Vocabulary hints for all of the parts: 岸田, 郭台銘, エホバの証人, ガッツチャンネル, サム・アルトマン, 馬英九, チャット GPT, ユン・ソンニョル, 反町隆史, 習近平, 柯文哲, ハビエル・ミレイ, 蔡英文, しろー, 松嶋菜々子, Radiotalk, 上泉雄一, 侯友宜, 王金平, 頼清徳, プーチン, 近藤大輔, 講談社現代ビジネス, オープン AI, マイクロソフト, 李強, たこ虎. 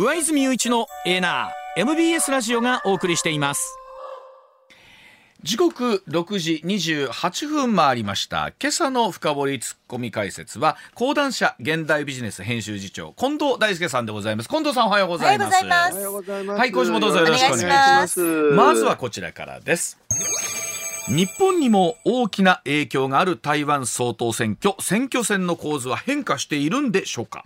上泉雄一のエナー MBS ラジオがお送りしています。時刻6時28分回りました。今朝の深掘りツッコミ解説は講談社現代ビジネス編集次長近藤大輔さんでございます。近藤さんおはようございます。はい、今週もどうぞよろしくお願いします。まずはこちらからです。日本にも大きな影響がある台湾総統選挙、選挙戦の構図は変化しているんでしょうか。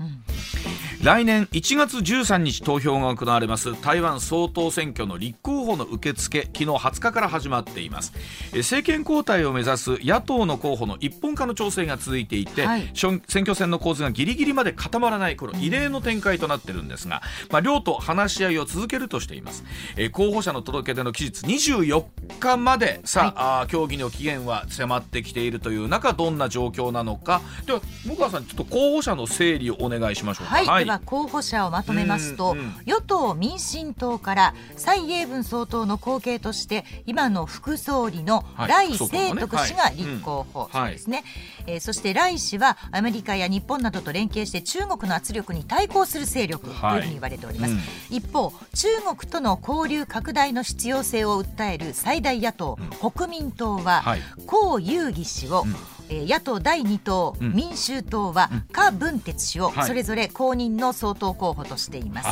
来年1月13日投票が行われます台湾総統選挙の立候補の受付、昨日20日から始まっています。政権交代を目指す野党の候補の一本化の調整が続いていて、はい、選挙戦の構図がギリギリまで固まらない頃、異例の展開となっているんですが、両党話し合いを続けるとしています。候補者の届け出の期日24日まで、さあ、はい、協議の期限は迫ってきているという中、どんな状況なのか。では向川さん、ちょっと候補者の整理をお願いしましょうか。はい、はい、では候補者をまとめますと、与党民進党から蔡英文総統の後継として今の副総理の頼清徳氏が立候補、そして頼氏はアメリカや日本などと連携して中国の圧力に対抗する勢力というふうに言われております、一方中国との交流拡大の必要性を訴える最大野党、国民党は侯友宜氏を、野党第2党、民衆党は柯文哲氏を、それぞれ公認の総統候補としています、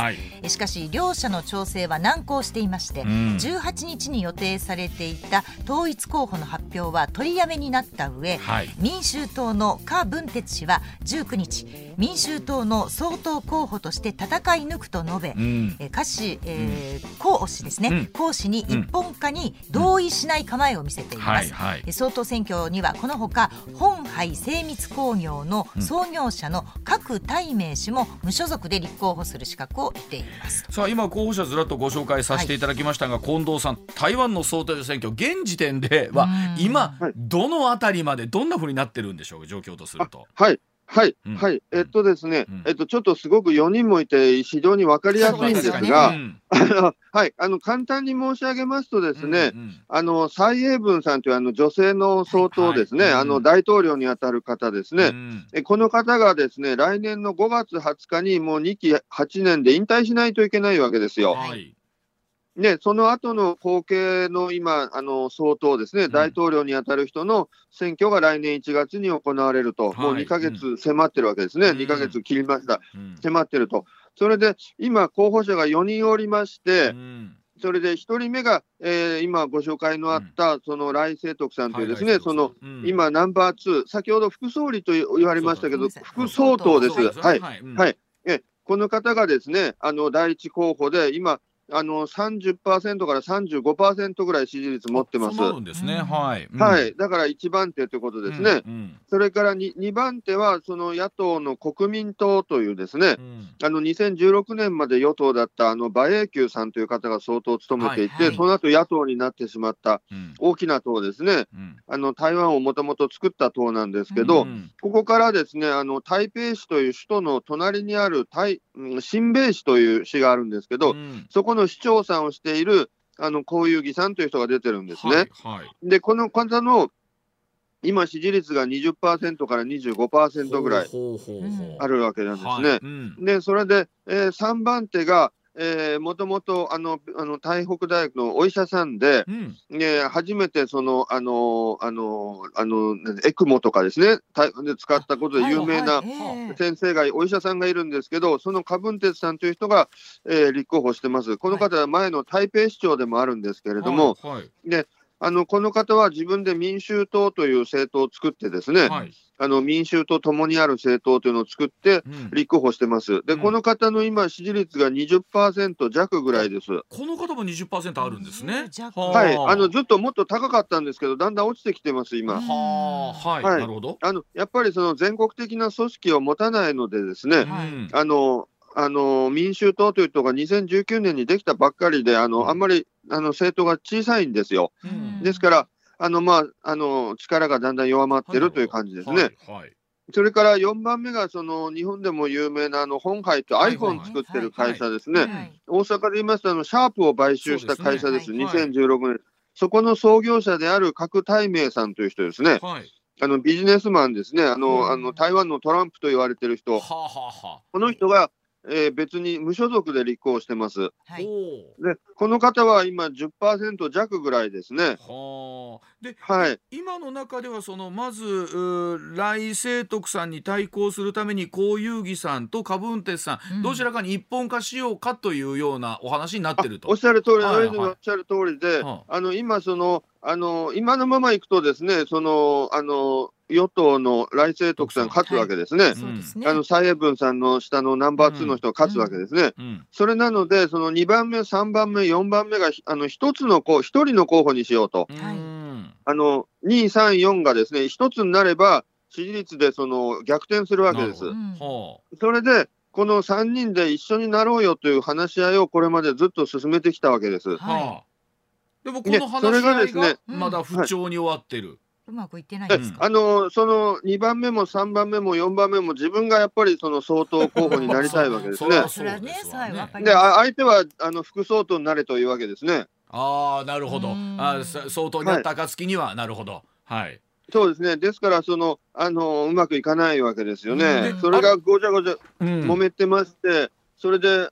しかし両者の調整は難航していまして、18日に予定されていた統一候補の発表は取りやめになった上、民衆党の柯文哲氏は19日民衆党の総統候補として戦い抜くと述べ、侯氏ですね、侯氏に一本化に同意しない構えを見せています。総統選挙にはこのほか本廃精密工業の創業者の郭台銘氏も無所属で立候補する資格を得ています。さあ、今候補者ずらっとご紹介させていただきましたが、近藤さん、台湾の総統選挙現時点では今どのあたりまでどんなふうになってるんでしょうか、状況とすると。ちょっとすごく4人もいて非常に分かりやすいんですが、簡単に申し上げますとですね、蔡英文さんという女性の総統ですね、大統領にあたる方ですね、この方がですね、来年の5月20日にもう2期8年で引退しないといけないわけですよ。でその後の後継の今総統ですね、大統領にあたる人の選挙が来年1月に行われると、もう2ヶ月迫ってるわけですね、2ヶ月切りました、迫ってると。それで今候補者が4人おりまして、それで1人目が、今ご紹介のあったその頼清徳さんというですね、その今ナンバー2、先ほど副総理と言われましたけど、副総統です。この方がですね、第一候補で今30% から 35% ぐらい支持率持ってます。そうなんですね。だから1番手ということですね。それから 2番手はその野党の国民党というですね、2016年まで与党だった馬英九さんという方が総統を務めていて、その後野党になってしまった大きな党ですね、台湾をもともと作った党なんですけど、ここからですね、台北市という首都の隣にある新北市という市があるんですけど、そこの市長さんをしている侯友宜さんという人が出てるんですね。でこの方の今支持率が 20% から 25% ぐらいあるわけなんですね。でそれで、3番手がもともと台北大学のお医者さんで、初めてそのエクモとかですねで使ったことで有名な先生が、お医者さんがいるんですけど、その柯文哲さんという人が、立候補してます。この方は前の台北市長でもあるんですけれども、でこの方は自分で民衆党という政党を作ってですね、民衆と共にある政党というのを作って立候補してます、でこの方の今支持率が 20% 弱ぐらいです。この方も 20% あるんですね。ずっともっと高かったんですけど、だんだん落ちてきてます今。やっぱりその全国的な組織を持たないのでですね、民衆党という党が2019年にできたばっかりで、あんまり政党が小さいんですよ、ですから力がだんだん弱まってるという感じですね。それから4番目がその日本でも有名な本廃と iPhone 作ってる会社ですね。大阪で言いますとシャープを買収した会社です。2016年、そこの創業者である郭台銘さんという人ですね、ビジネスマンですね、台湾のトランプと言われてる人、この人が別に無所属で立候補してます、はい、でこの方は今 10% 弱ぐらいですね。はで、はい、今の中ではそのまず頼清徳さんに対抗するために侯友宜さんと柯文哲さん、うん、どちらかに一本化しようかというようなお話になってると。おっしゃる通り、はいはい、おっしゃる通りで、はい、今その今のままいくとですね、その与党の頼清徳さん勝つわけですね、はい、そうですね、蔡英文さんの下のナンバー2の人が勝つわけですね、うんうん、それなので、その2番目、3番目、4番目が1人の候補にしようと、はい、2、3、4がですね、1つになれば、支持率でその逆転するわけです。うん、それで、この3人で一緒になろうよという話し合いをこれまでずっと進めてきたわけです。はい、でも、この話し合いがまだ不調に終わってる。はい、うまくいってないですか。その2番目も3番目も4番目も自分がやっぱりその総統候補になりたいわけですね。で、相手は副総統になれというわけですね。ああ、なるほど。あ、総統になった暁には、はい、なるほど。はい。そうですね。ですからそのうまくいかないわけですよね。それがごちゃごちゃ揉めてまして、それで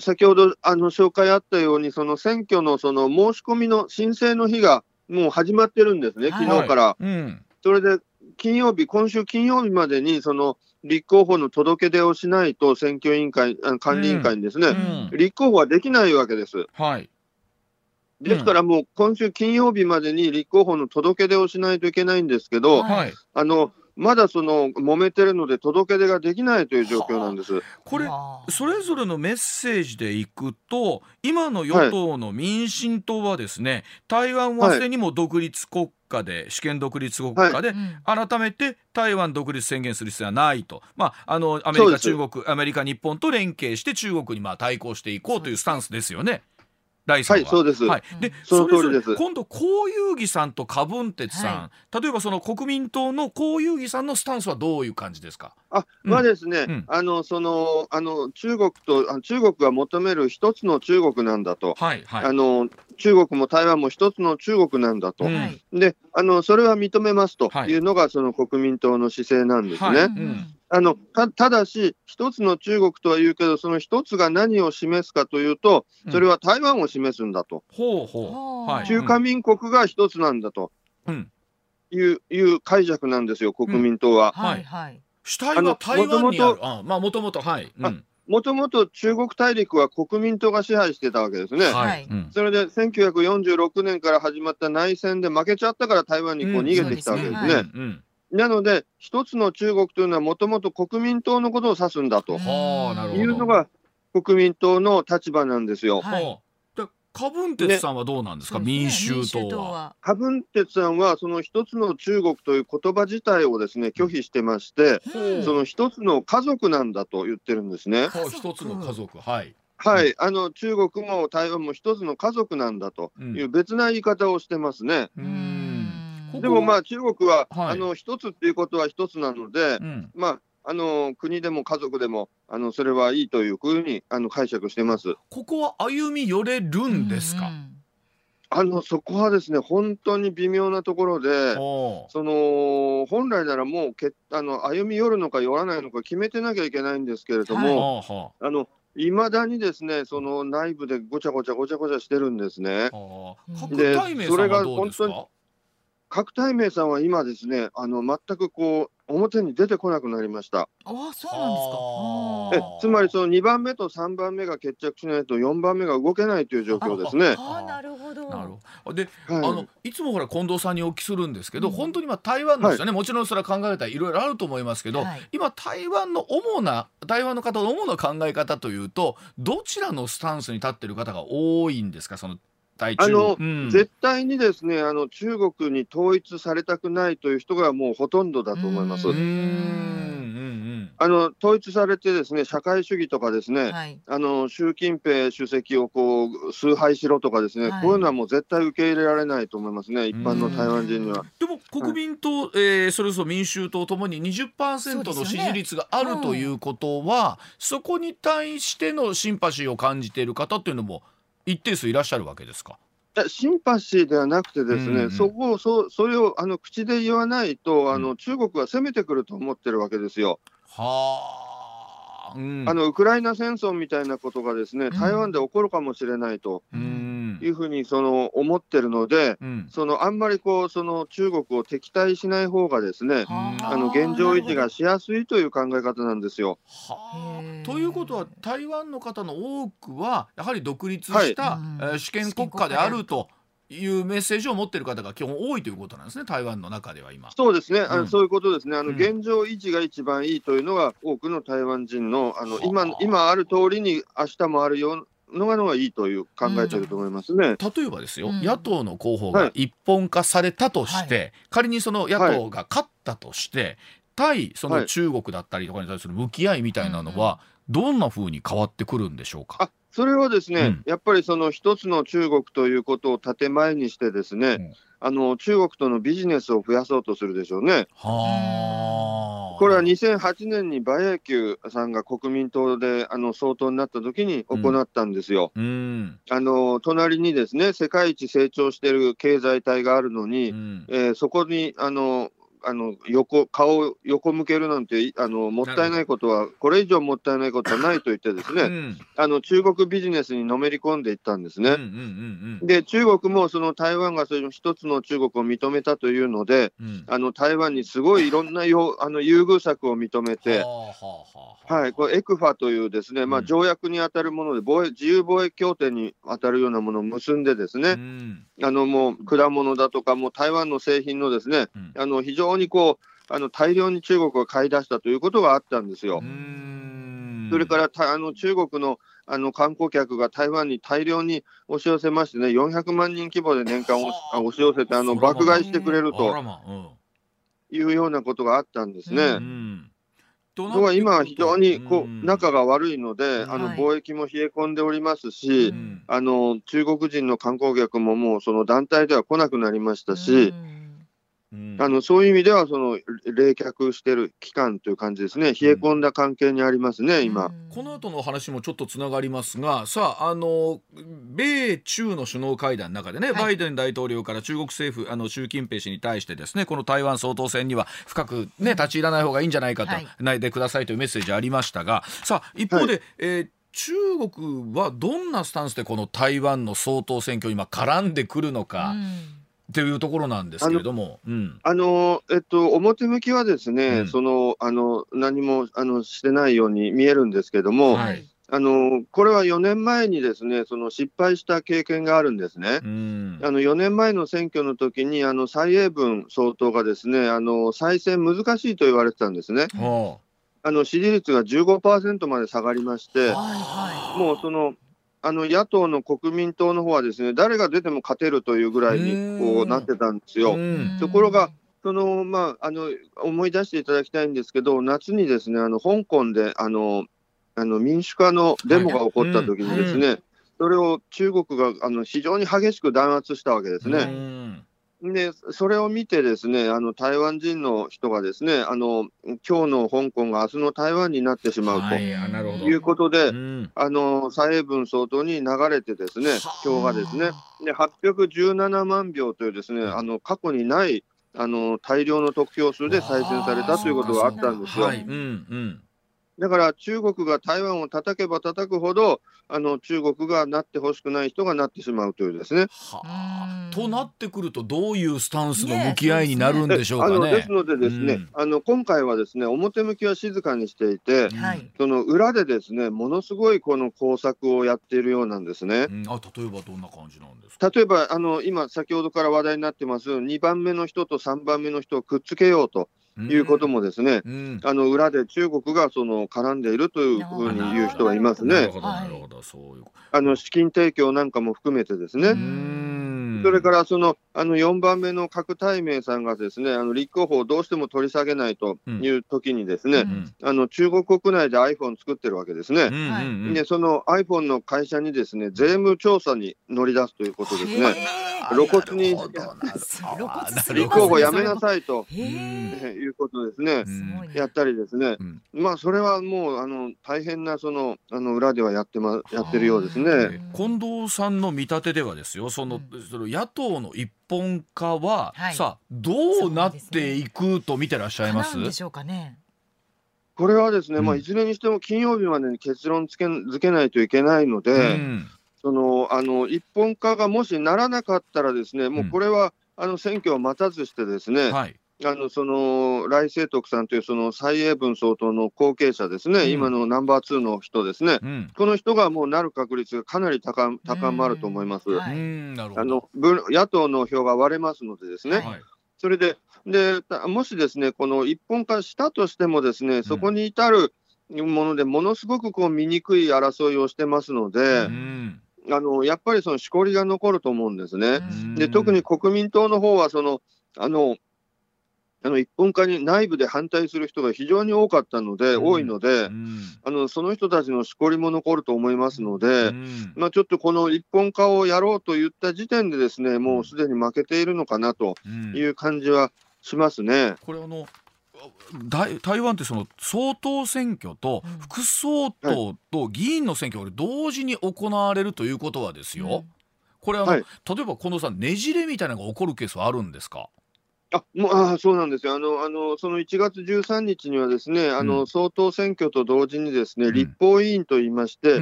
先ほど紹介あったようにその選挙のその申し込みの申請の日がもう始まってるんですね、昨日から。はい、うん、それで今週金曜日までにその立候補の届け出をしないと選挙委員会、管理委員会にですね、うん、立候補はできないわけです。はい、ですからもう今週金曜日までに立候補の届け出をしないといけないんですけど、はい、まだその揉めてるので届け出ができないという状況なんです。はあ、これそれぞれのメッセージでいくと、今の与党の民進党はですね、はい、台湾はすでにも独立国家で、主権独立国家で、はい、改めて台湾独立宣言する必要はないと、まあ、アメリカ、中国、アメリカ、日本と連携して中国にまあ対抗していこうというスタンスですよね。はい、そうです。はい、で、それぞれ今度侯友宜さんと柯文哲さん、はい、例えばその国民党の侯友宜さんのスタンスはどういう感じですか。あ、まあですね、うん、中国が求める一つの中国なんだと、はいはい、中国も台湾も一つの中国なんだと、はい、で、それは認めますというのがその国民党の姿勢なんですね。はいはい、うん、ただし一つの中国とは言うけど、その一つが何を示すかというと、それは台湾を示すんだと、うん、中華民国が一つなんだという解釈なんですよ、国民党は。主体は台湾にある。もともと、はい、もともと中国大陸は国民党が支配してたわけですね。はい、それで1946年から始まった内戦で負けちゃったから台湾にこう逃げてきたわけですね。なので一つの中国というのはもともと国民党のことを指すんだというのが国民党の立場なんですよ。はい、柯文哲さんはどうなんですか、ね、民衆党は。柯文哲さんはその一つの中国という言葉自体をですね拒否してまして、その一つの家族なんだと言ってるんですね。一つの家族、はい。はい、中国も台湾も一つの家族なんだという別な言い方をしてますね。うん、でもまあ中国は一つっていうことは一つなので、まあ国でも家族でもそれはいいというふうに解釈してます。ここは歩み寄れるんですか。そこはですね本当に微妙なところで、その本来ならもう歩み寄るのか寄らないのか決めてなきゃいけないんですけれども、いまだにですねその内部でごちゃごちゃしてるんですね。でそれが本当に郭台銘さんは今ですね全くこう表に出てこなくなりました。あ、そうなんですか。つまりその2番目と3番目が決着しないと4番目が動けないという状況ですね。ああ、なるほど。なるほど。で、はい、いつもほら近藤さんにお聞きするんですけど、うん、本当に今台湾の人ね、はい、もちろんそれは考えたらいろいろあると思いますけど、はい、今台湾の方の主な考え方というとどちらのスタンスに立っている方が多いんですか。その絶対にですね中国に統一されたくないという人がもうほとんどだと思います。統一されてですね社会主義とかですね、はい、習近平主席をこう崇拝しろとかですね、はい、こういうのはもう絶対受け入れられないと思いますね、一般の台湾人には。でも国民党、はい、それこそ民衆党ともに 20% の支持率があるということは、そこに対してのシンパシーを感じている方っていうのも一定数いらっしゃるわけですか。シンパシーではなくてですね、それを口で言わないと中国は攻めてくると思ってるわけですよ。はウクライナ戦争みたいなことがですね、台湾で起こるかもしれないというふうに思ってるので、あんまり中国を敵対しない方がですね、現状維持がしやすいという考え方なんですよ。ということは台湾の方の多くはやはり独立した主権国家であるというメッセージを持っている方が基本多いということなんですね、台湾の中では今。そうですね、そういうことですね。現状維持が一番いいというのが多くの台湾人の今ある通りに明日もあるよのがのがいいという考えていると思いますね。例えばですよ、野党の候補が一本化されたとして、仮にその野党が勝ったとして、対その中国だったりとかに対する向き合いみたいなのはどんなふうに変わってくるんでしょうか。それはですね、やっぱり一つの中国ということを建前にしてですね、中国とのビジネスを増やそうとするでしょうね。これは2008年に馬英九さんが国民党で総統になった時に行ったんですよ。隣にですね、世界一成長している経済体があるのに、そこに顔を横向けるなんてもったいないことは、これ以上もったいないことはないと言ってですね、中国ビジネスにのめり込んでいったんですね。で、中国も台湾が一つの中国を認めたというので、台湾にすごいいろんな優遇策を認めて、これエクファというですね、条約にあたるもので、自由貿易協定にあたるようなものを結んでですね、もう果物だとかもう台湾の製品のですね、非常に大量に中国が買い出したということがあったんですよ。それから中国の観光客が台湾に大量に押し寄せましてね、400万人規模で年間押し寄せて爆買いしてくれるというようなことがあったんですね。とは今は非常に仲が悪いので、貿易も冷え込んでおりますし、中国人の観光客ももう団体では来なくなりましたし、そういう意味では冷却している期間という感じですね。冷え込んだ関係にありますね、今。この後の話もちょっとつながりますが、さあ、米中の首脳会談の中でね、バイデン大統領から中国政府習近平氏に対してですね、この台湾総統選には深く、ね、立ち入らない方がいいんじゃないかと、泣いてくださいというメッセージありましたが、さあ一方で、中国はどんなスタンスでこの台湾の総統選挙に今絡んでくるのか、というところなんですけれども、表向きはですね、何もしてないように見えるんですけども、これは4年前にですね、失敗した経験があるんですね。4年前の選挙の時に蔡英文総統がですね、再選難しいと言われてたんですね。支持率が 15% まで下がりまして、もう野党の国民党の方はですね、誰が出ても勝てるというぐらいになってたんですよ。ところが思い出していただきたいんですけど、夏にですね、香港で民主化のデモが起こった時にですね、それを中国が非常に激しく弾圧したわけですね。で、それを見てですね、台湾人の人がですね、今日の香港が明日の台湾になってしまうということで、蔡英文総統に流れてですね、票がですね、で817万票というですね、過去にない大量の得票数で再選されたということがあったんですよ。だから中国が台湾を叩けば叩くほど、中国がなってほしくない人がなってしまうというですね。となってくると、どういうスタンスの向き合いになるんでしょうかね。ですのでですね、今回はですね、表向きは静かにしていて、裏でですね、ものすごい工作をやっているようなんですね。例えばどんな感じなんですか。例えば今先ほどから話題になってます2番目の人と3番目の人をくっつけようということもですね、裏で中国が絡んでいるというふうに言う人はいますね。資金提供なんかも含めてですね。それから4番目の郭台銘さんがですね、立候補をどうしても取り下げないという時にですね、中国国内で iPhone 作ってるわけですね。で、その iPhone の会社にですね、税務調査に乗り出すということですね。露骨に立候補やめなさいということですね、やったりですね、それはもう大変な裏ではやってるようですね。近藤さんの見立てではですよ、野党の一本化は、さあどうなっていくと見てらっしゃいます？これはですね、いずれにしても金曜日までに結論付けないといけないので、その一本化がもしならなかったらですね、もうこれは選挙を待たずしてですね、その頼清徳さんというその蔡英文総統の後継者ですね、今のナンバー2の人ですね、この人がもうなる確率がかなり高まると思います。野党の票が割れますのでですね、それでもしですねこの一本化したとしてもですね、そこに至るものでものすごくこう醜い争いをしてますので、やっぱりそのしこりが残ると思うんですね。で、特に国民党の方はその一本化に内部で反対する人が非常に多いので、その人たちのしこりも残ると思いますので、ちょっとこの一本化をやろうと言った時点でですね、もうすでに負けているのかなという感じはしますね。これ台湾ってその総統選挙と副総統と議員の選挙が同時に行われるということはですよ、これ例えば近藤さん、ねじれみたいなのが起こるケースはあるんですか？そうなんですよ。その1月13日にはですね、総統選挙と同時にですね、立法委員といいまして、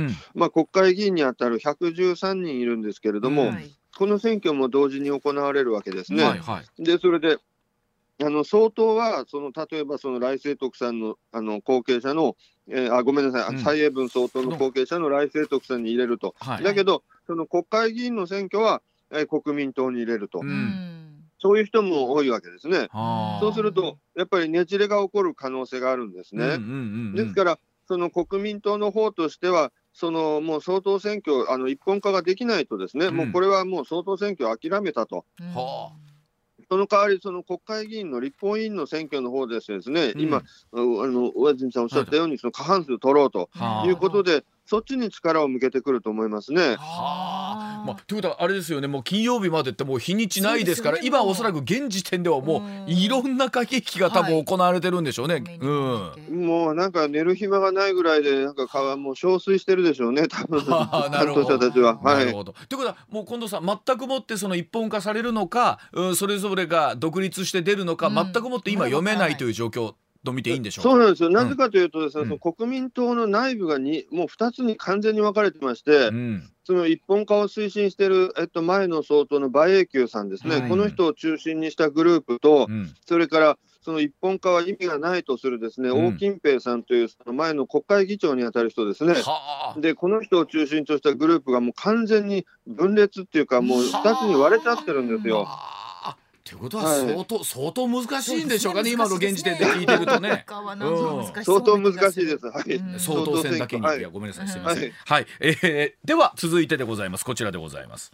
国会議員にあたる113人いるんですけれども、この選挙も同時に行われるわけですね。で、それで総統はその例えばその頼清徳さんの後継者のごめんなさい、蔡英文総統の後継者の頼清徳さんに入れると、だけどその国会議員の選挙は国民党に入れると。そういう人も多いわけですね。そうするとやっぱりねじれが起こる可能性があるんですね。ですからその国民党の方としてはそのもう総統選挙一本化ができないとですね、もうこれはもう総統選挙を諦めたと。その代わりその国会議員の立法委員の選挙の方でですね、今大泉さんおっしゃったようにその過半数取ろうということで、そっちに力を向けてくると思いますね。ということはあれですよね、もう金曜日までってもう日にちないですから、今おそらく現時点ではもういろんな駆け引きが多分行われてるんでしょうね。もうなんか寝る暇がないぐらいでなんかもう憔悴してるでしょうね、多分担当者たちは。ということはもう近藤さん、全くもってその一本化されるのか、それぞれが独立して出るのか、全くもって今読めないという状況と見ていいんでしょうか？そうなんですよ。なぜかというとですね、国民党の内部がもう2つに完全に分かれてまして、その一本化を推進している、前の総統の馬英九さんですね、この人を中心にしたグループと、それからその一本化は意味がないとするですね、王金平さんというその前の国会議長にあたる人ですね、でこの人を中心としたグループがもう完全に分裂っていうか、もう2つに割れちゃってるんですよ。ということは相当難しいんでしょうかね、今の現時点で聞いてるとね。相当難しいです。相当戦だけに、ごめんなさい、すみません。では続いてでございます。こちらでございます。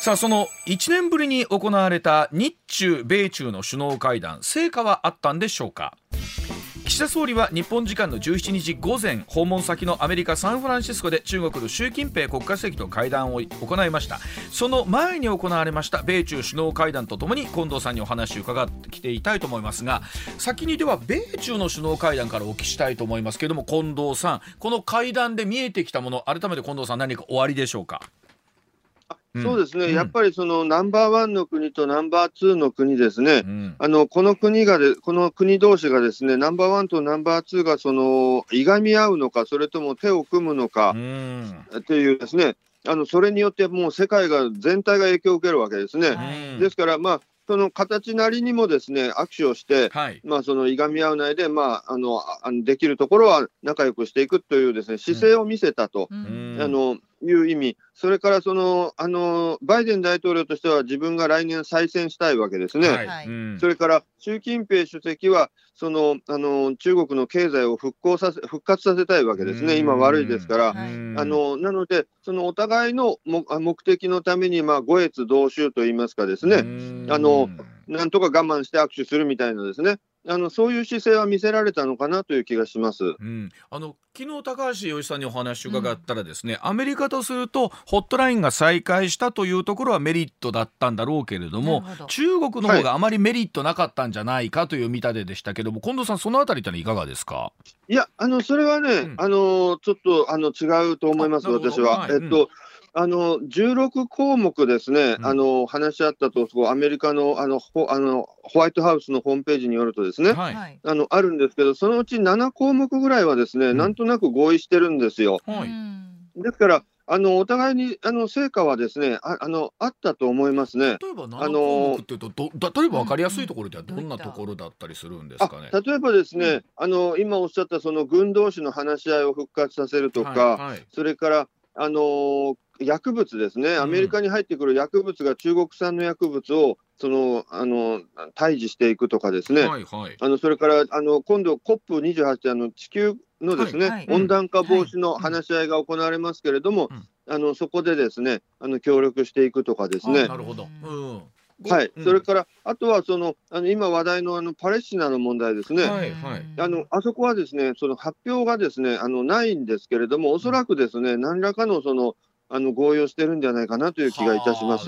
さあ、その1年ぶりに行われた日中米中の首脳会談、成果はあったんでしょうか。岸田総理は日本時間の17日午前、訪問先のアメリカサンフランシスコで中国の習近平国家主席と会談を行いました。その前に行われました米中首脳会談とともに近藤さんにお話を伺ってきていたいと思いますが、先にでは米中の首脳会談からお聞きしたいと思いますけれども、近藤さん、この会談で見えてきたもの、改めて近藤さん何かおありでしょうか？そうですね、やっぱりそのナンバーワンの国とナンバーツーの国ですね、この国同士がですね、ナンバーワンとナンバーツーがそのいがみ合うのか、それとも手を組むのかっていうですね、それによってもう世界が全体が影響を受けるわけですね。ですからその形なりにもですね、握手をして、そのいがみ合う内で、できるところは仲良くしていくというですね、姿勢を見せたという意味、それからそのバイデン大統領としては自分が来年再選したいわけですね。それから習近平主席はその中国の経済を復活させたいわけですね。今悪いですから。なのでそのお互いの目的のために五越同舟といいますかですね、なんとか我慢して握手するみたいなですね、そういう姿勢は見せられたのかなという気がします。昨日高橋洋一さんにお話を伺ったらですね、アメリカとするとホットラインが再開したというところはメリットだったんだろうけれども、中国の方があまりメリットなかったんじゃないかという見立てでしたけども、近藤さん、そのあたりってのはいかがですか？いや、それはね、ちょっと違うと思います、私は。16項目ですね、話し合ったと、アメリカの、ホワイトハウスのホームページによるとですね、はい、あるんですけど、そのうち7項目ぐらいはですね、なんとなく合意してるんですよ。はい、ですからお互いに成果はですね、あったと思いますね。例えば7項目っていうと、例えば分かりやすいところではどんなところだったりするんですかね。例えばですね、今おっしゃったその軍同士の話し合いを復活させるとか、はいはい、それから薬物ですね、アメリカに入ってくる薬物が中国産の薬物を対峙していくとかですね、はいはい、それから今度 COP28 って地球のですね、はいはい、温暖化防止の話し合いが行われますけれども、はい、そこでですね協力していくとかですね。なるほど、うんはい、それからあとは今話題のパレスチナの問題ですね、はいはい、あそこはですねその発表がですねないんですけれども、おそらくですね何らかの合意をしてるんじゃないかなという気がいたします。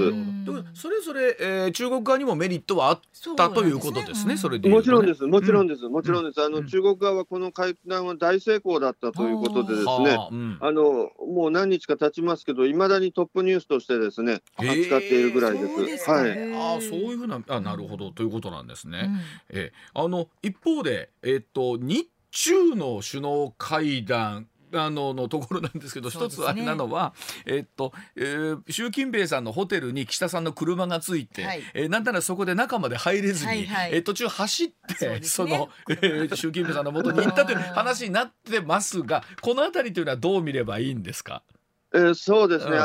それぞれ、中国側にもメリットはあったということですね。もちろんです、もちろんです、もちろんです。中国側はこの会談は大成功だったということでですね、もう何日か経ちますけど、いまだにトップニュースとしてですね扱っているぐらいです。はい。ああ、そういうふうな、あ、なるほどということなんですね。一方で日中の首脳会談のところなんですけど、一つあれなのは、習近平さんのホテルに岸田さんの車がついて、はい、なんならそこで中まで入れずに、はいはい、途中走ってその、習近平さんの元に行ったという話になってますが、このあたりというのはどう見ればいいんですか。そうですね、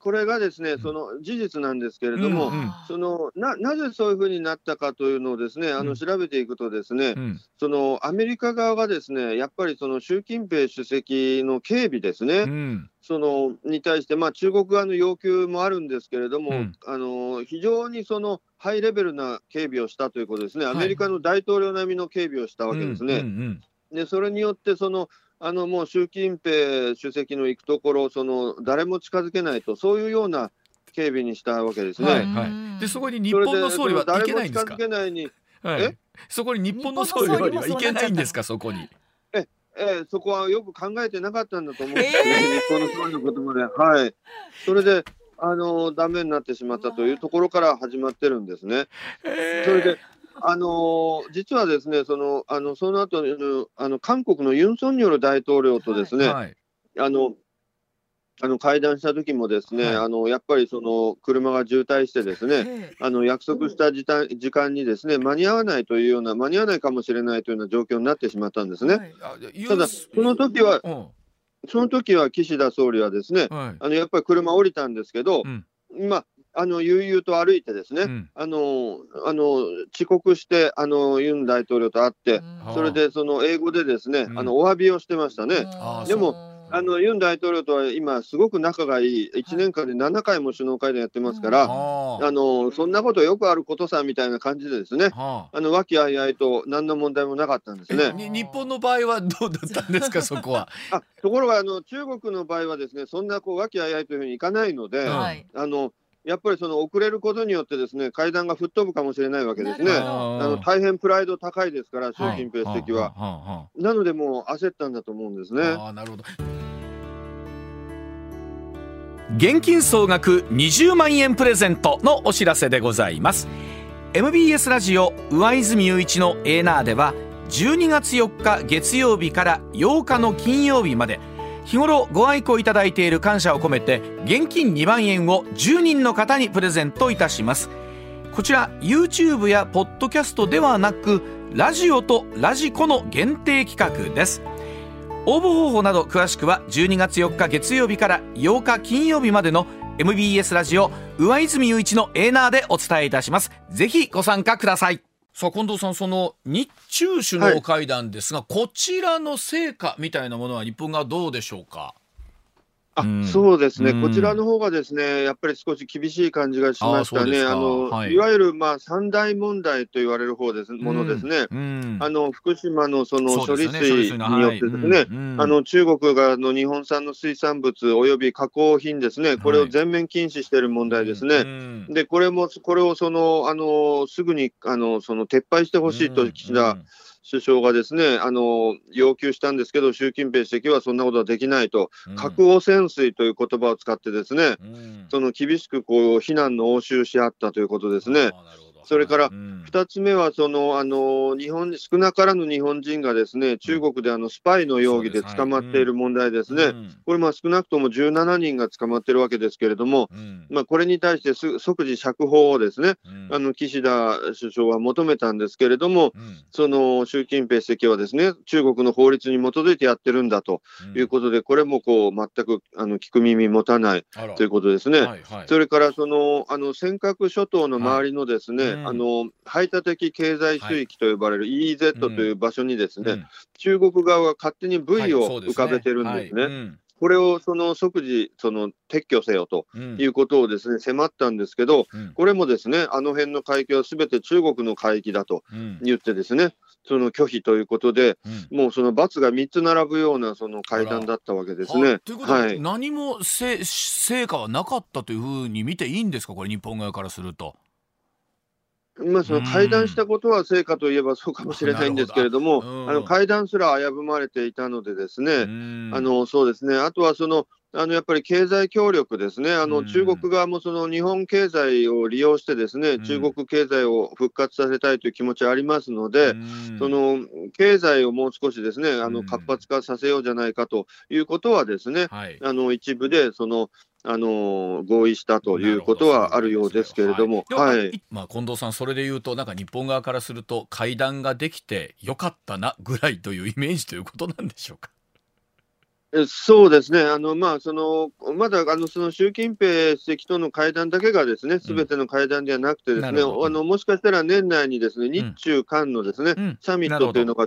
これがですねその事実なんですけれども、なぜそういうふうになったかというのをですね調べていくとですね、そのアメリカ側がですねやっぱりその習近平主席の警備ですね、そのに対して中国側の要求もあるんですけれども、非常にそのハイレベルな警備をしたということですね。アメリカの大統領並みの警備をしたわけですね。でそれによってもう習近平主席の行くところ誰も近づけないと、そういうような警備にしたわけですね。はいはい、でそこに日本の総理は行けないんですか。そこに日本の総理は行けないんですか。そこにそこはよく考えてなかったんだと思うんですね、日本の総理のことまで。はい、それでダメになってしまったというところから始まってるんですね。それで実はですねその後韓国のユン・ソンニョル大統領とですね、はい、会談した時もですね、はい、やっぱりその車が渋滞してですね約束した時間にですね間に合わないかもしれないというような状況になってしまったんですね。はい、ただその時は岸田総理はですね、はい、やっぱり車降りたんですけど、悠々と歩いてですね、遅刻してユン大統領と会って、それで英語でですねお詫びをしてましたね。でもユン大統領とは今すごく仲がいい、1年間で7回も首脳会談やってますから、そんなことよくあることさみたいな感じでですね和気あいあいと何の問題もなかったんですね。日本の場合はどうだったんですか、そこは。ところが中国の場合はですねそんな和気あいあいというふうにいかないので、やっぱり遅れることによってですね会談が吹っ飛ぶかもしれないわけですね。大変プライド高いですから習近平主席は。なのでもう焦ったんだと思うんですね。なるほど。現金総額20万円プレゼントのお知らせでございます。 MBS ラジオ上泉雄一のエーナーでは12月4日月曜日から8日の金曜日まで日頃ご愛顧いただいている感謝を込めて現金2万円を10人の方にプレゼントいたします。こちら YouTube やポッドキャストではなくラジオとラジコの限定企画です。応募方法など詳しくは12月4日月曜日から8日金曜日までの MBS ラジオ上泉雄一のエーナーでお伝えいたします。ぜひご参加ください。さあ近藤さん、その日中首脳会談ですが、こちらの成果みたいなものは日本側どうでしょうか。そうですね、こちらの方がですねやっぱり少し厳しい感じがしましたね。いわゆる三大問題と言われる方ですものですね、福島の処理水によってですね中国が日本産の水産物および加工品ですね、これを全面禁止している問題ですね。でこれをすぐに撤廃してほしいと岸田首相がですね、要求したんですけど、習近平主席はそんなことはできないと、核汚染水という言葉を使ってですね、その厳しくこう非難の応酬し合ったということですね。それから2つ目はその少なからぬ日本人がですね、中国でスパイの容疑で捕まっている問題ですね。これ少なくとも17人が捕まっているわけですけれども、これに対して即時釈放をですね、岸田首相は求めたんですけれども、その習近平主席はですね、中国の法律に基づいてやってるんだということで、これもこう全く聞く耳持たないということですね。それからその尖閣諸島の周りのですね、排他的経済水域と呼ばれる EEZ という場所にですね、中国側が勝手にブイを浮かべてるんですね。これを即時撤去せよということをですね、迫ったんですけど、これもですね、あの辺の海域はすべて中国の海域だと言ってですね、拒否ということで、もう罰が3つ並ぶような会談だったわけですね。ということで、何も成果はなかったというふうに見ていいんですか、これ、日本側からすると。その会談したことは成果といえばそうかもしれないんですけれども、会談すら危ぶまれていたのでですね、そうですね、あとはやっぱり経済協力ですね、中国側も日本経済を利用してですね、中国経済を復活させたいという気持ちありますので、経済をもう少しですね、活発化させようじゃないかということはですね、一部で合意したということはあるようですけれども、近藤さん、それでいうと、なんか日本側からすると会談ができてよかったなぐらいというイメージということなんでしょうか。そうですね、まだ習近平主席との会談だけがですね、すべての会談ではなくてですね、もしかしたら年内にですね、日中韓のですね、サミットというのが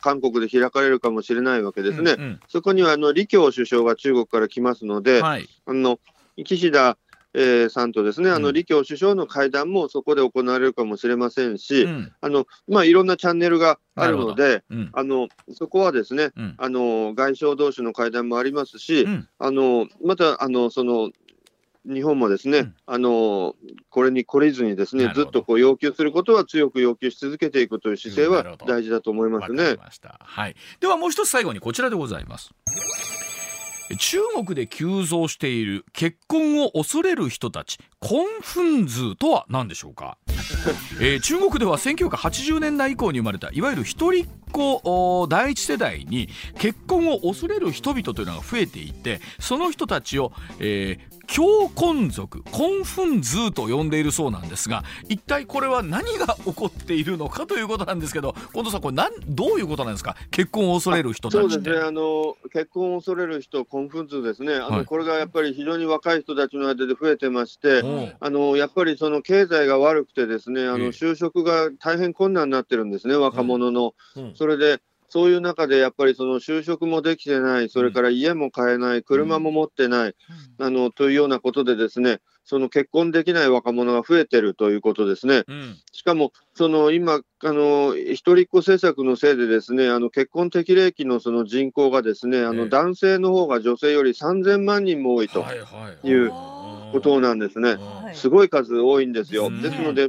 韓国で開かれるかもしれないわけですね。そこには李強首相が中国から来ますので、岸田さんとですね、李強首相の会談もそこで行われるかもしれませんし、いろんなチャンネルがあるので、そこはですね、外相同士の会談もありますし、また日本もですね、これに懲りずにですね、ずっとこう要求することは強く要求し続けていくという姿勢は大事だと思いますね。わかりました。はい。ではもう一つ最後にこちらでございます。中国で急増している結婚を恐れる人たち、婚粉図とは何でしょうか。中国では1980年代以降に生まれたいわゆる一人っ子第一世代に結婚を恐れる人々というのが増えていて、その人たちを、強婚族、婚粉図と呼んでいるそうなんですが、一体これは何が起こっているのかということなんですけど、近藤さん、これどういうことなんですか、結婚を恐れる人たちって。そうですね、結婚を恐れる人、婚粉図ですね。これがやっぱり非常に若い人たちの間で増えてまして、やっぱり経済が悪くてですね、就職が大変困難になってるんですね、若者の。それでそういう中でやっぱり就職もできてない、それから家も買えない、車も持ってない、というようなことでですね、結婚できない若者が増えてるということですね。しかも今一人っ子政策のせいでですね、結婚適齢期の人口がですね、男性の方が女性より3000万人も多いということなんですね。すごい数多いんですよ。ですので、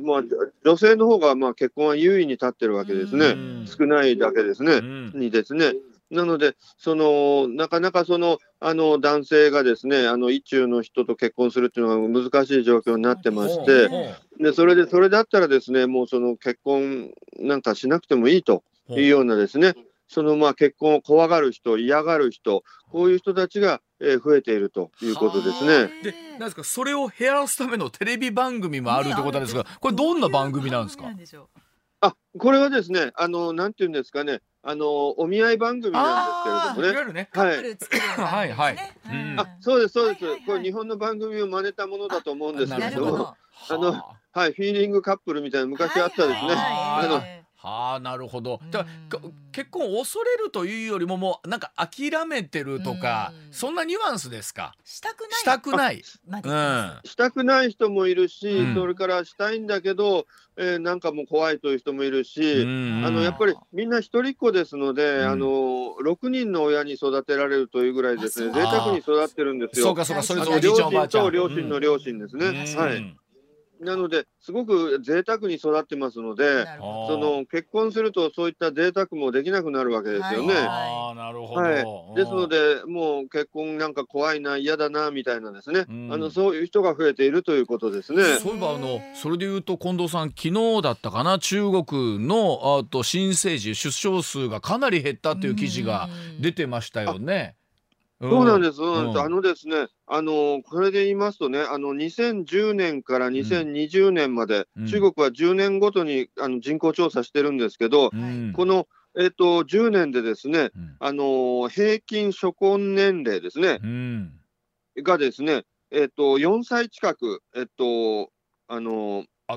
女性の方が結婚は優位に立ってるわけですね。少ないだけですね。にですね。なのでなかなか男性がですね、意中の人と結婚するっていうのが難しい状況になってまして、でそれだったらですね、もう結婚なんかしなくてもいいというようなですね、結婚を怖がる人、嫌がる人、こういう人たちが増えているということですね。で、なんですか、それを減らすためのテレビ番組もあるということなんですが、これどんな番組なんですか。これはですね、なんていうんですかね、お見合い番組なんですけれどもね、カップル作る番組ですね。そうですそうです。これ日本の番組を真似たものだと思うんですけれども、フィーリングカップルみたいな昔あったですね。なるほど。だから結婚を恐れるというよりも、もうなんか諦めてるとか、そんなニュアンスですか。したくない人もいるし、それからしたいんだけど、なんかもう怖いという人もいるし、やっぱりみんな一人っ子ですので、6人の親に育てられるというぐらいですね、贅沢に育ってるんですよ。そうかそうか、それぞれおじいちゃんおばあちゃんと両親の両親ですね。はい。なのですごく贅沢に育ってますので、その結婚するとそういった贅沢もできなくなるわけですよね。ですのでもう結婚なんか怖いな、嫌だなみたいなですね、そういう人が増えているということですね。そういえばそれでいうと近藤さん、昨日だったかな、中国の新生児出生数がかなり減ったという記事が出てましたよね。そうなんです。ですね、これで言いますとね、2010年から2020年まで、中国は10年ごとに人口調査してるんですけど、この、10年でですね、平均初婚年齢ですね、がですね、4歳近く、上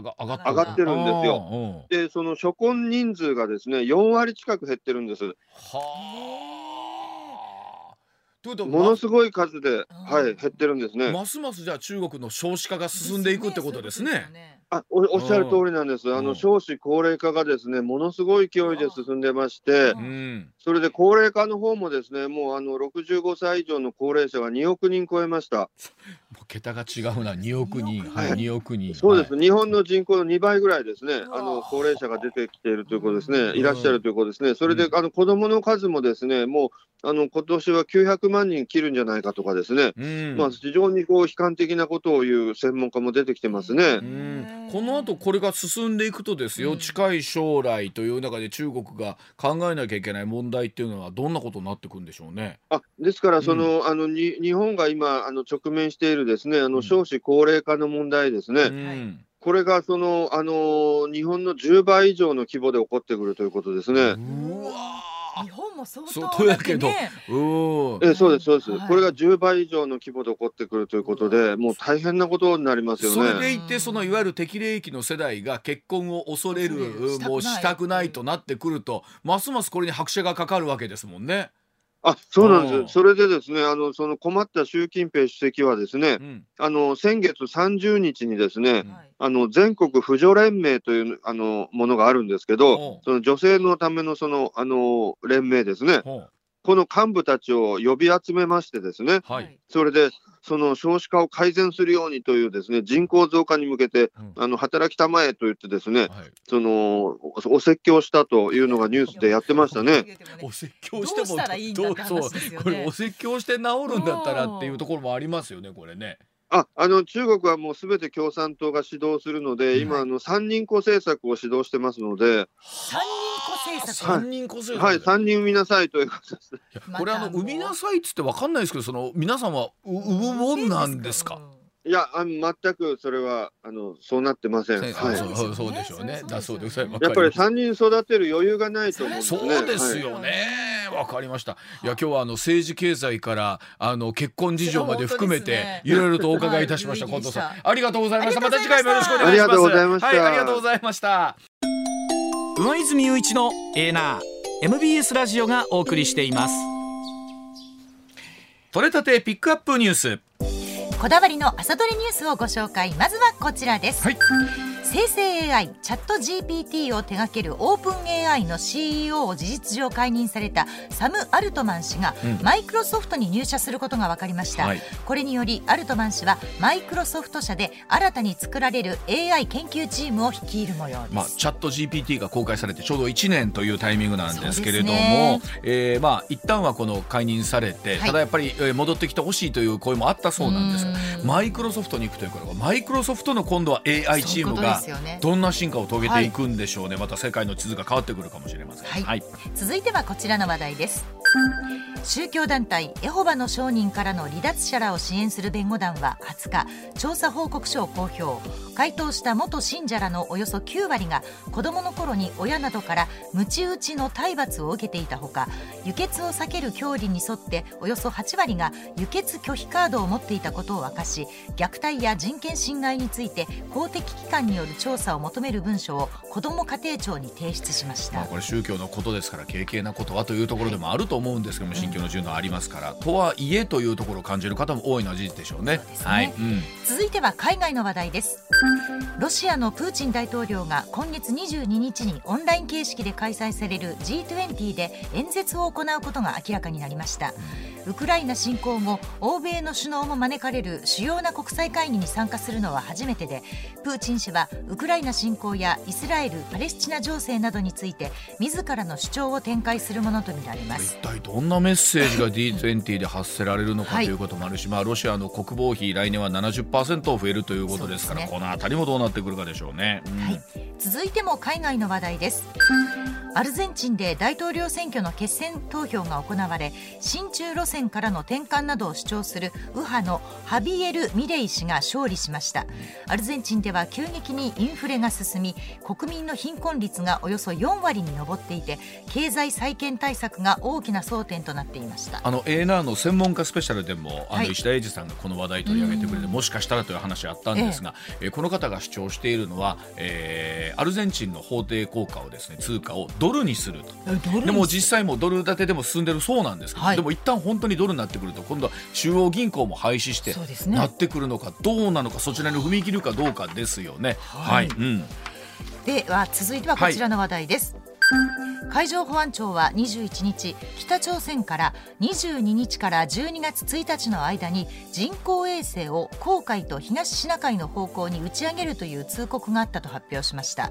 がってるんですよ。で、その初婚人数がですね、4割近く減ってるんです。ものすごい数で、減ってるんですね。ますますじゃあ中国の少子化が進んでいくってことですね。おっしゃる通りなんです。少子高齢化がですね、ものすごい勢いで進んでまして、それで高齢化の方もですね、もう65歳以上の高齢者は2億人超えました。桁が違うな、2億人、2億人。そうです。日本の人口の2倍ぐらいですね、高齢者が出てきているということですね、いらっしゃるということですね。それで子どもの数もですね、もう今年は900万人切るんじゃないかとかですね、非常にこう悲観的なことを言う専門家も出てきてますね。この後これが進んでいくとですよ、近い将来という中で中国が考えなきゃいけない問題っていうのはどんなことになってくるんでしょうね。ですから日本が今直面しているですね、少子高齢化の問題ですね、これが日本の10倍以上の規模で起こってくるということですね。うわー、日本も相当だけど、そうですそうです、これが10倍以上の規模で起こってくるということで、もう大変なことになりますよね。それでいって、そのいわゆる適齢期の世代が結婚を恐れる、もうしたくないとなってくると、ますますこれに拍車がかかるわけですもんね。そうなんです。それでですね、その困った習近平主席はですね、先月30日にですね、全国婦女連盟というものがあるんですけど、その女性のためのその連盟ですね、この幹部たちを呼び集めましてですね、それでその少子化を改善するようにというですね、人口増加に向けて働きたまえと言ってですね、そのお説教したというのがニュースでやってましたね。お説教してもどうしたらいいんだって話ですよね。これお説教して治るんだったらっていうところもありますよね、これね。中国はもうすべて共産党が指導するので、今三人っ子政策を指導してますので。三人産みなさいということです。これ産みなさいっつってわかんないですけど、皆さんは産むもんなんですか。いや、全くそれはそうなってません。そうでしょうね。だそうでございます。やっぱり三人育てる余裕がないと思うんですね。そうですよね。わかりました。いや、今日は政治経済から結婚事情まで含めていろいろとお伺いいたしました。近藤さん、ありがとうございました。また次回もよろしくお願いします。ありがとうございました。はい、ありがとうございました。上泉雄一のエーナー MBS ラジオがお送りしています。取れたてピックアップニュース。こだわりの朝どれニュースをご紹介。まずはこちらです。はい。生成 AI チャット GPT を手掛けるオープン AI の CEO を事実上解任されたサム・アルトマン氏がマイクロソフトに入社することが分かりました、これによりアルトマン氏はマイクロソフト社で新たに作られる AI 研究チームを率いる模様です。チャット GPT が公開されてちょうど1年というタイミングなんですけれども、一旦はこの解任されて、ただやっぱり戻ってきてほしいという声もあったそうなんですが、マイクロソフトに行くということはマイクロソフトの今度は AI チームがどんな進化を遂げていくんでしょうね。また世界の地図が変わってくるかもしれません。続いてはこちらの話題です。宗教団体エホバの証人からの離脱者らを支援する弁護団は20日、調査報告書を公表。回答した元信者らのおよそ9割が子どもの頃に親などから鞭打ちの体罰を受けていたほか、輸血を避ける教理に沿っておよそ8割が輸血拒否カードを持っていたことを明かし、虐待や人権侵害について公的機関による調査を求める文書を子ども家庭庁に提出しました。これ宗教のことですから、軽々なことはというところでもあると思うんですけども、選挙の自由がありますから、とはいえというところを感じる方も多いのは事実でしょう ね。 はい、うん、続いては海外の話題です。ロシアのプーチン大統領が今月22日にオンライン形式で開催される G20 で演説を行うことが明らかになりました。ウクライナ侵攻後、欧米の首脳も招かれる主要な国際会議に参加するのは初めてで、プーチン氏はウクライナ侵攻やイスラエル・パレスチナ情勢などについて自らの主張を展開するものとみられます。一体どんなメッセージが G20 で発せられるのか、はい、ということもあるし、まあ、ロシアの国防費来年は 70% 増えるということですから、ね、このあたりもどうなってくるかでしょうね、うん、はい、続いても海外の話題です。アルゼンチンで大統領選挙の決選投票が行われ、親中路線からの転換などを主張する右派のハビエル・ミレイ氏が勝利しました。アルゼンチンでは急激にインフレが進み、国民の貧困率がおよそ4割に上っていて、経済再建対策が大きな争点となっていました。ANR の専門家スペシャルでも石田英二さんがこの話題取り上げてくれて、もしかしたらという話あったんですが、この方が主張しているのは、アルゼンチンの法定効果をですね、通貨をドルにすると。でも実際もドル建てでも進んでるそうなんですけど、はい、でも一旦本当にドルになってくると、今度は中央銀行も廃止してなってくるのかどうなのか、そちらに踏み切るかどうかですよね。はい、はい、うん、では続いてはこちらの話題です、はい。海上保安庁は21日、北朝鮮から22日から12月1日の間に人工衛星を黄海と東シナ海の方向に打ち上げるという通告があったと発表しました。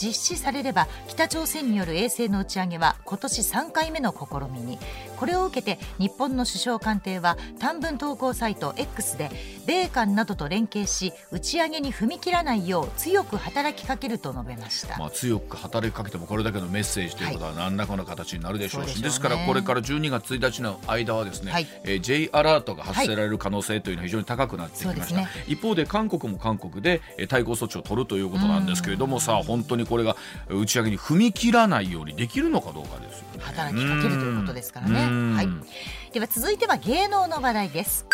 実施されれば北朝鮮による衛星の打ち上げは今年3回目の試みに。これを受けて日本の首相官邸は短文投稿サイト X で、米韓などと連携し打ち上げに踏み切らないよう強く働きかけると述べました。まあ、強く働きかけてもこれだけのメッセージということは何らかの形になるでしょうし、はい、ですからこれから12月1日の間はですね、はい、J アラートが発せられる可能性というのは非常に高くなってきました、はい、ね。一方で韓国も韓国で対抗措置を取るということなんですけれども、さあ本当にこれが打ち上げに踏み切らないようにできるのかどうかですよね。働きかけるということですからね。はい、では続いては芸能の話題です。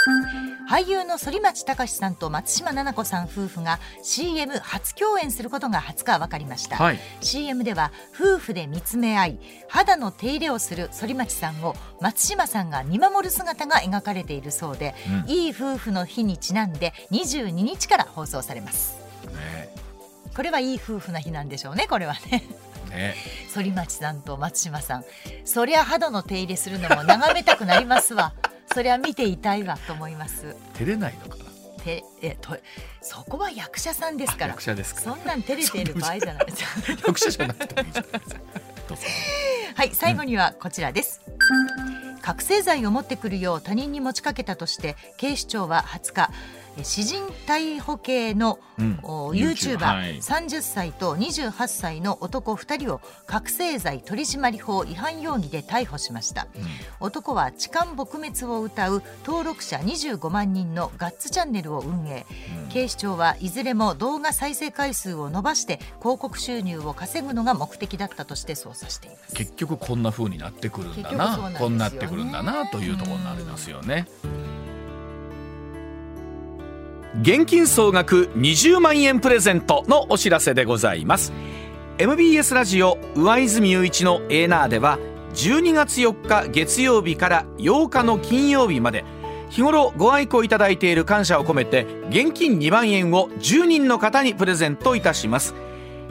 俳優の反町隆史さんと松嶋菜々子さん夫婦が CM 初共演することが20日分かりました、はい、CM では夫婦で見つめ合い肌の手入れをする反町さんを松嶋さんが見守る姿が描かれているそうで、うん、いい夫婦の日にちなんで22日から放送されます、ね、これはいい夫婦な日なんでしょうね。これはね反町さんと松嶋さん、そりゃ肌の手入れするのも眺めたくなりますわそりゃ見ていたいわと思います。照れないのかな。そこは役者さんですから。役者ですか。そんなん照れている場合じゃない役者じゃなくてもいいじゃないですか。どうぞ。はい、最後にはこちらです、うん、覚醒剤を持ってくるよう他人に持ちかけたとして警視庁は20日私人逮捕系の、うん、YouTuber、はい、30歳と28歳の男2人を覚醒剤取締法違反容疑で逮捕しました、うん、男は痴漢撲滅を謳う登録者25万人のガッツチャンネルを運営、うん、警視庁はいずれも動画再生回数を伸ばして広告収入を稼ぐのが目的だったとして捜査しています。結局こんな風になってくるんだ な、こんなってくるんだなというところになりますよね。現金総額20万円プレゼントのお知らせでございます。 MBS ラジオ上泉雄一のエーナーでは12月4日月曜日から8日の金曜日まで、日頃ご愛顧いただいている感謝を込めて現金2万円を10人の方にプレゼントいたします。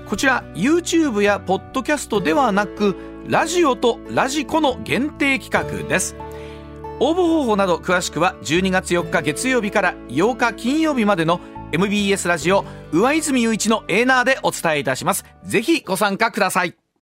こちら YouTube やポッドキャストではなくラジオとラジコの限定企画です。応募方法など詳しくは12月4日月曜日から8日金曜日までの MBS ラジオ上泉雄一のエーナーでお伝えいたします。ぜひご参加ください。